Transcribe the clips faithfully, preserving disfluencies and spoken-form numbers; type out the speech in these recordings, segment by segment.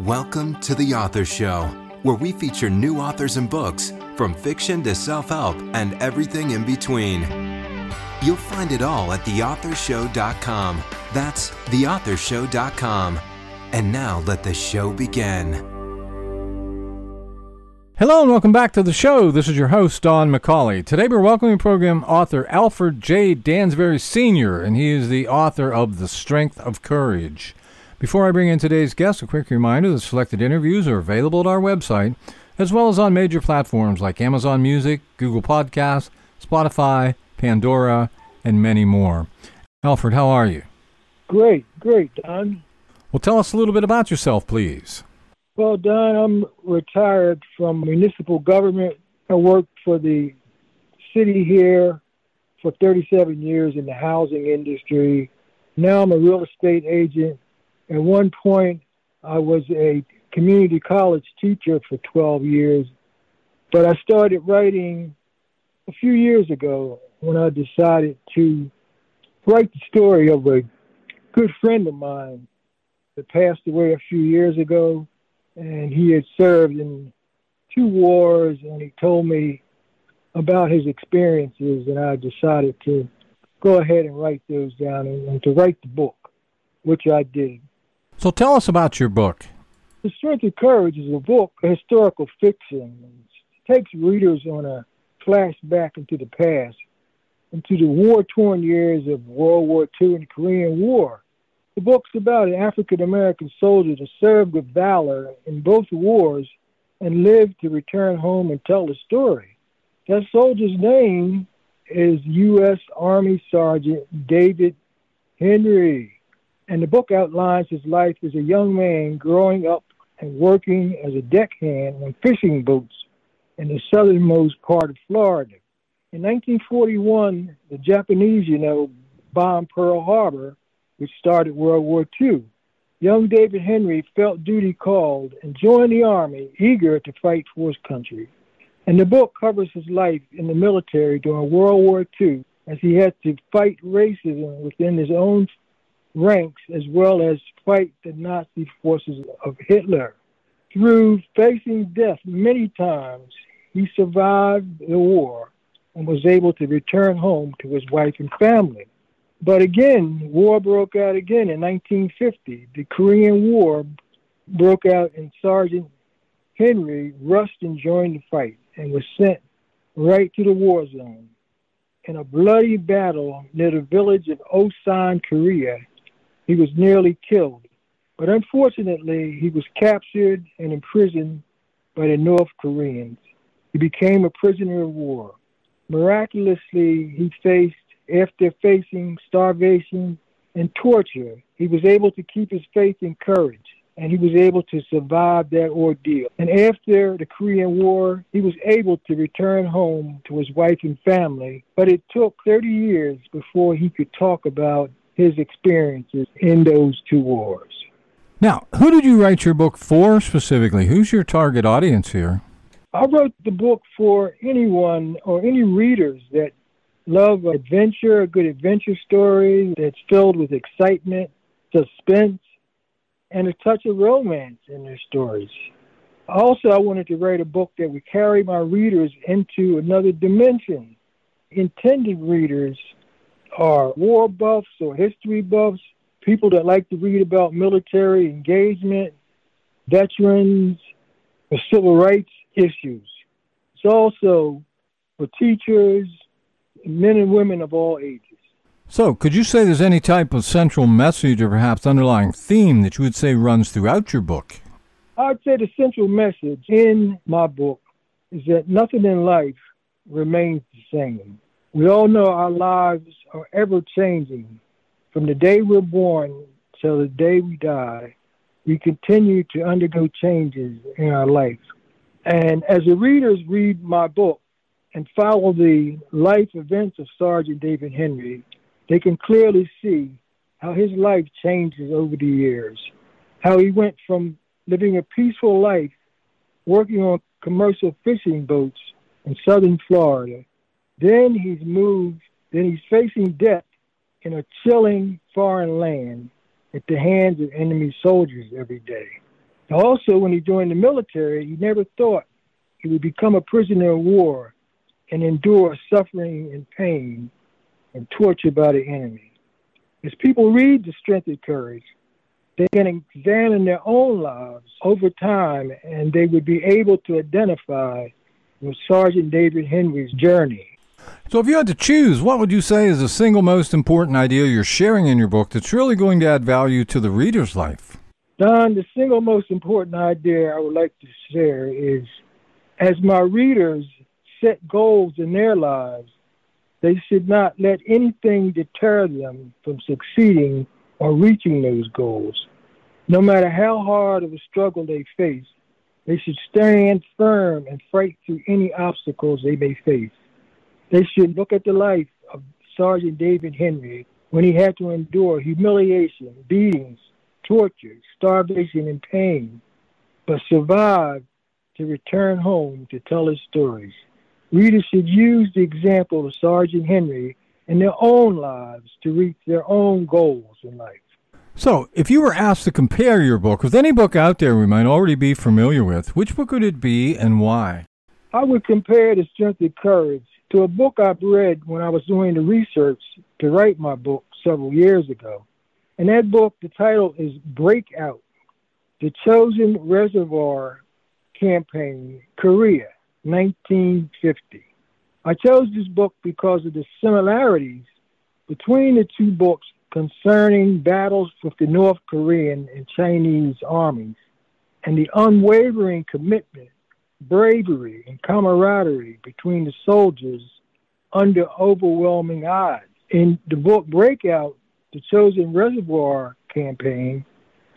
Welcome to The Author Show, where we feature new authors and books, from fiction to self-help and everything in between. You'll find it all at the author show dot com. That's the author show dot com. And now let the show begin. Hello and welcome back to the show. This is your host, Don McCauley. Today we're welcoming program author Alfred J. Dansbury Senior, and he is the author of The Strength of Courage. Before I bring in today's guest, a quick reminder that selected interviews are available at our website, as well as on major platforms like Amazon Music, Google Podcasts, Spotify, Pandora, and many more. Alfred, how are you? Great, great, Don. Well, tell us a little bit about yourself, please. Well, Don, I'm retired from municipal government. I worked for the city here for thirty-seven years in the housing industry. Now I'm a real estate agent. At one point, I was a community college teacher for twelve years, but I started writing a few years ago when I decided to write the story of a good friend of mine that passed away a few years ago, and he had served in two wars, and he told me about his experiences, and I decided to go ahead and write those down and, and to write the book, which I did. So tell us about your book. The Strength of Courage is a book, a historical fiction. It takes readers on a flashback into the past, into the war-torn years of World War Two and the Korean War. The book's about an African-American soldier that served with valor in both wars and lived to return home and tell the story. That soldier's name is U S Army Sergeant David Henry. And the book outlines his life as a young man growing up and working as a deckhand on fishing boats in the southernmost part of Florida. In nineteen forty-one, the Japanese, you know, bombed Pearl Harbor, which started World War Two. Young David Henry felt duty called and joined the Army, eager to fight for his country. And the book covers his life in the military during World War Two, as he had to fight racism within his own ranks, as well as fight the Nazi forces of Hitler. Through facing death many times, he survived the war and was able to return home to his wife and family. But again, war broke out again in nineteen fifty. The Korean War broke out, and Sergeant Henry rushed and joined the fight and was sent right to the war zone. In a bloody battle near the village of Osan, Korea, he was nearly killed, but unfortunately, he was captured and imprisoned by the North Koreans. He became a prisoner of war. Miraculously, he faced, after facing starvation and torture, he was able to keep his faith and courage, and he was able to survive that ordeal. And after the Korean War, he was able to return home to his wife and family, but it took thirty years before he could talk about his experiences in those two wars. Now, who did you write your book for specifically? Who's your target audience here? I wrote the book for anyone or any readers that love adventure, a good adventure story that's filled with excitement, suspense, and a touch of romance in their stories. Also, I wanted to write a book that would carry my readers into another dimension. Intended readers are war buffs or history buffs, people that like to read about military engagement, veterans, or civil rights issues. It's also for teachers, men and women of all ages. So, could you say there's any type of central message or perhaps underlying theme that you would say runs throughout your book? I'd say the central message in my book is that nothing in life remains the same. We all know our lives are ever-changing. From the day we're born till the day we die, we continue to undergo changes in our life. And as the readers read my book and follow the life events of Sergeant David Henry, they can clearly see how his life changes over the years, how he went from living a peaceful life, working on commercial fishing boats in southern Florida. Then he's moved, then he's facing death in a chilling foreign land at the hands of enemy soldiers every day. Also, when he joined the military, he never thought he would become a prisoner of war and endure suffering and pain and torture by the enemy. As people read The Strength of Courage, they can examine their own lives over time, and they would be able to identify with Sergeant David Henry's journey. So if you had to choose, what would you say is the single most important idea you're sharing in your book that's really going to add value to the reader's life? Don, the single most important idea I would like to share is, as my readers set goals in their lives, they should not let anything deter them from succeeding or reaching those goals. No matter how hard of a struggle they face, they should stand firm and fight through any obstacles they may face. They should look at the life of Sergeant David Henry when he had to endure humiliation, beatings, torture, starvation, and pain, but survived to return home to tell his stories. Readers should use the example of Sergeant Henry in their own lives to reach their own goals in life. So, if you were asked to compare your book with any book out there we might already be familiar with, which book would it be and why? I would compare The Strength of Courage to a book I've read when I was doing the research to write my book several years ago. In that book, the title is Breakout, The Chosin Reservoir Campaign, Korea, nineteen fifty. I chose this book because of the similarities between the two books concerning battles with the North Korean and Chinese armies, and the unwavering commitment, bravery, and camaraderie between the soldiers under overwhelming odds. In the book Breakout, The Chosin Reservoir Campaign,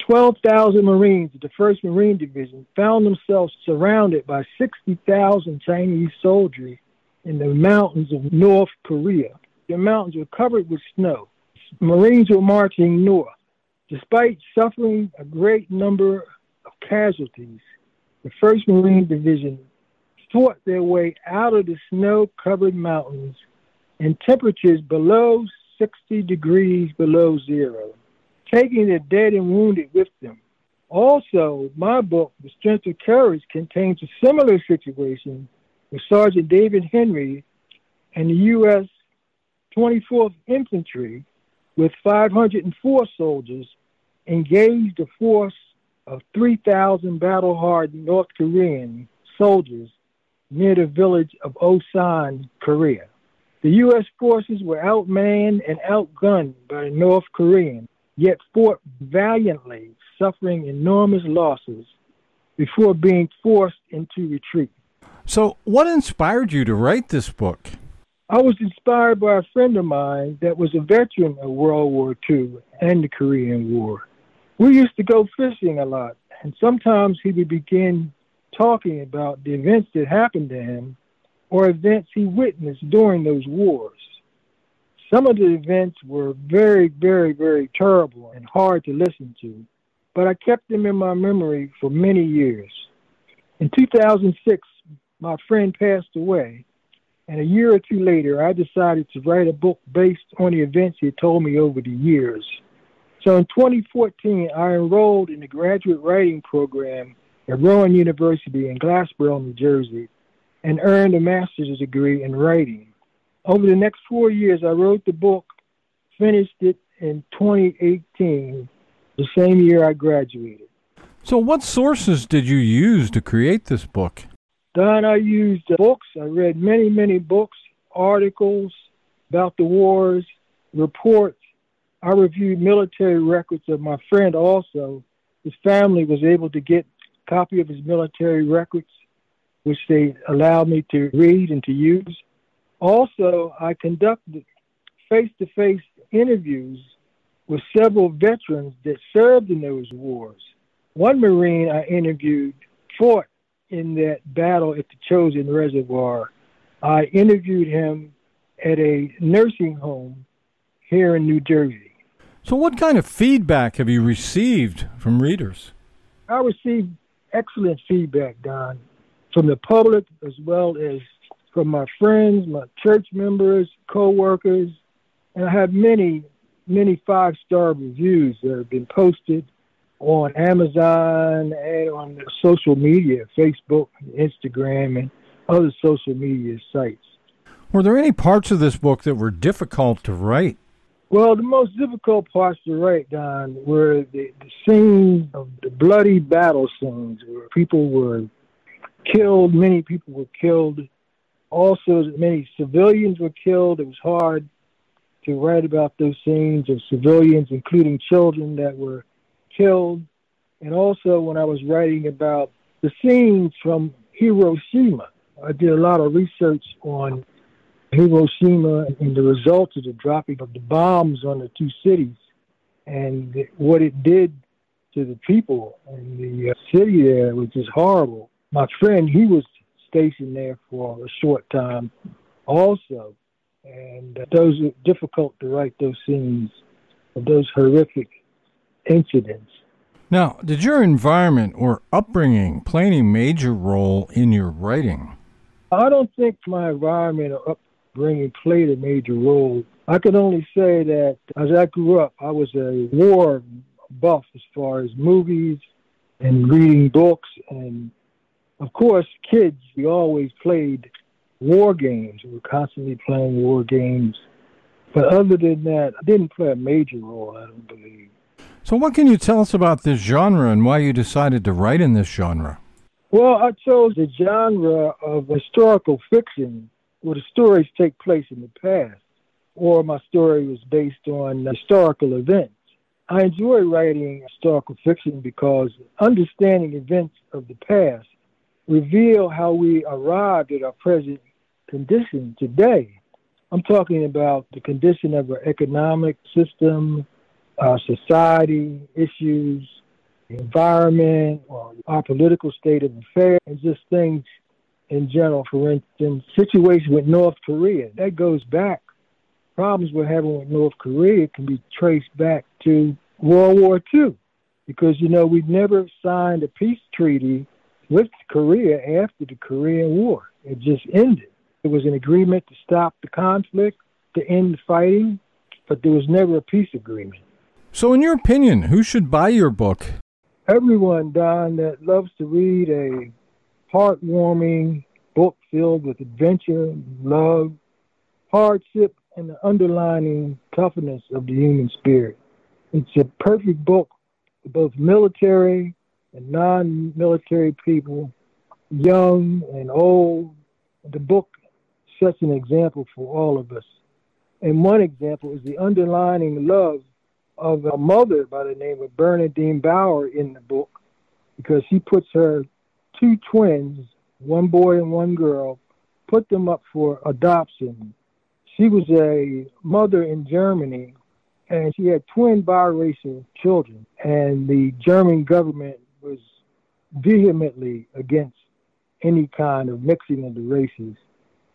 twelve thousand Marines of the first Marine Division found themselves surrounded by sixty thousand Chinese soldiers in the mountains of North Korea. The mountains were covered with snow. Marines were marching north. Despite suffering a great number of casualties, the first Marine Division fought their way out of the snow-covered mountains in temperatures below sixty degrees below zero, taking the dead and wounded with them. Also, my book, The Strength of Courage, contains a similar situation with Sergeant David Henry and the U S twenty-fourth Infantry with five hundred four soldiers engaged a force of three thousand battle-hardened North Korean soldiers near the village of Osan, Korea. The U S forces were outmanned and outgunned by the North Koreans, yet fought valiantly, suffering enormous losses before being forced into retreat. So what inspired you to write this book? I was inspired by a friend of mine that was a veteran of World War Two and the Korean War. We used to go fishing a lot, and sometimes he would begin talking about the events that happened to him or events he witnessed during those wars. Some of the events were very, very, very terrible and hard to listen to, but I kept them in my memory for many years. In two thousand six, my friend passed away, and a year or two later, I decided to write a book based on the events he told me over the years. So in twenty fourteen, I enrolled in the graduate writing program at Rowan University in Glassboro, New Jersey, and earned a master's degree in writing. Over the next four years, I wrote the book, finished it in twenty eighteen, the same year I graduated. So what sources did you use to create this book? Don, I used books. I read many, many books, articles about the wars, reports. I reviewed military records of my friend also. His family was able to get a copy of his military records, which they allowed me to read and to use. Also, I conducted face-to-face interviews with several veterans that served in those wars. One Marine I interviewed fought in that battle at the Chosin Reservoir. I interviewed him at a nursing home here in New Jersey. So what kind of feedback have you received from readers? I received excellent feedback, Don, from the public as well as from my friends, my church members, co-workers, and I have many, many five-star reviews that have been posted on Amazon and on the social media, Facebook, Instagram, and other social media sites. Were there any parts of this book that were difficult to write? Well, the most difficult parts to write, Don, were the, the scenes of the bloody battle scenes where people were killed, many people were killed. Also, many civilians were killed. It was hard to write about those scenes of civilians, including children that were killed. And also, when I was writing about the scenes from Hiroshima, I did a lot of research on Hiroshima and the results of the dropping of the bombs on the two cities and what it did to the people and the city there, which is horrible. My friend, he was stationed there for a short time also, and those are difficult to write, those scenes of those horrific incidents. Now, did your environment or upbringing play any major role in your writing? I don't think my environment or upbringing played a major role. I can only say that as I grew up, I was a war buff as far as movies and reading books. And, of course, kids, we always played war games. We were constantly playing war games. But other than that, I didn't play a major role, I don't believe. So what can you tell us about this genre and why you decided to write in this genre? Well, I chose the genre of historical fiction where the stories take place in the past, or my story was based on historical events. I enjoy writing historical fiction because understanding events of the past reveal how we arrived at our present condition today. I'm talking about the condition of our economic system, our society, issues, environment, or our political state of affairs, and just things in general. For instance, situation with North Korea, that goes back. Problems we're having with North Korea can be traced back to World War Two because, you know, we never signed a peace treaty with Korea after the Korean War. It just ended. There was an agreement to stop the conflict, to end the fighting, but there was never a peace agreement. So in your opinion, who should buy your book? Everyone, Don, that loves to read a heartwarming book filled with adventure, love, hardship, and the underlying toughness of the human spirit. It's a perfect book for both military and non-military people, young and old. The book sets an example for all of us. And one example is the underlying love of a mother by the name of Bernadine Bauer in the book, because she puts her two twins, one boy and one girl, put them up for adoption. She was a mother in Germany, and she had twin biracial children, and the German government was vehemently against any kind of mixing of the races,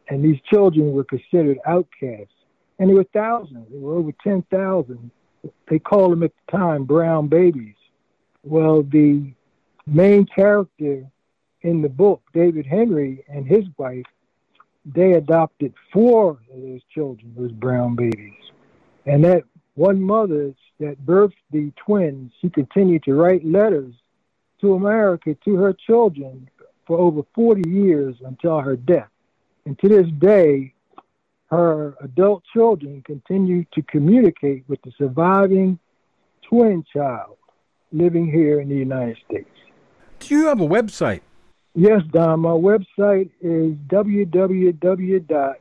and these children were considered outcasts. And there were thousands, there were over ten thousand. They called them at the time brown babies. Well, the main character in the book, David Henry, and his wife, they adopted four of those children, those brown babies. And that one mother that birthed the twins, she continued to write letters to America, to her children, for over forty years until her death. And to this day, her adult children continue to communicate with the surviving twin child living here in the United States. Do you have a website? Yes, Don. My website is www.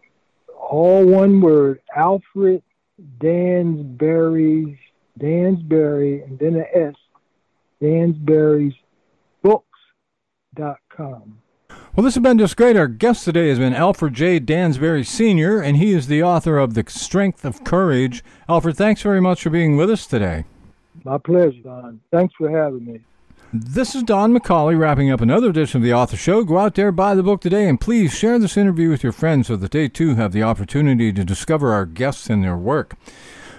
all one word, Alfred Dansbury's, Dansbury, and then an S, Dansbury's dot com. Well, this has been just great. Our guest today has been Alfred J. Dansbury Senior, and he is the author of The Strength of Courage. Alfred, thanks very much for being with us today. My pleasure, Don. Thanks for having me. This is Don McCauley wrapping up another edition of The Author Show. Go out there, buy the book today, and please share this interview with your friends so that they, too, have the opportunity to discover our guests and their work.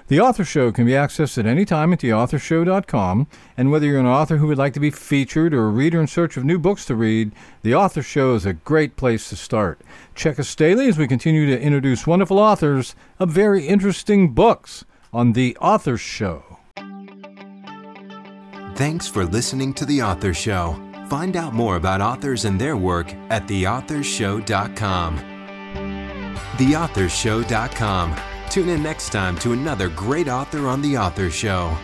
The Author Show can be accessed at any time at the author show dot com, and whether you're an author who would like to be featured or a reader in search of new books to read, The Author Show is a great place to start. Check us daily as we continue to introduce wonderful authors of very interesting books on The Author Show. Thanks for listening to The Author Show. Find out more about authors and their work at the author show dot com. the author show dot com. Tune in next time to another great author on The Author Show.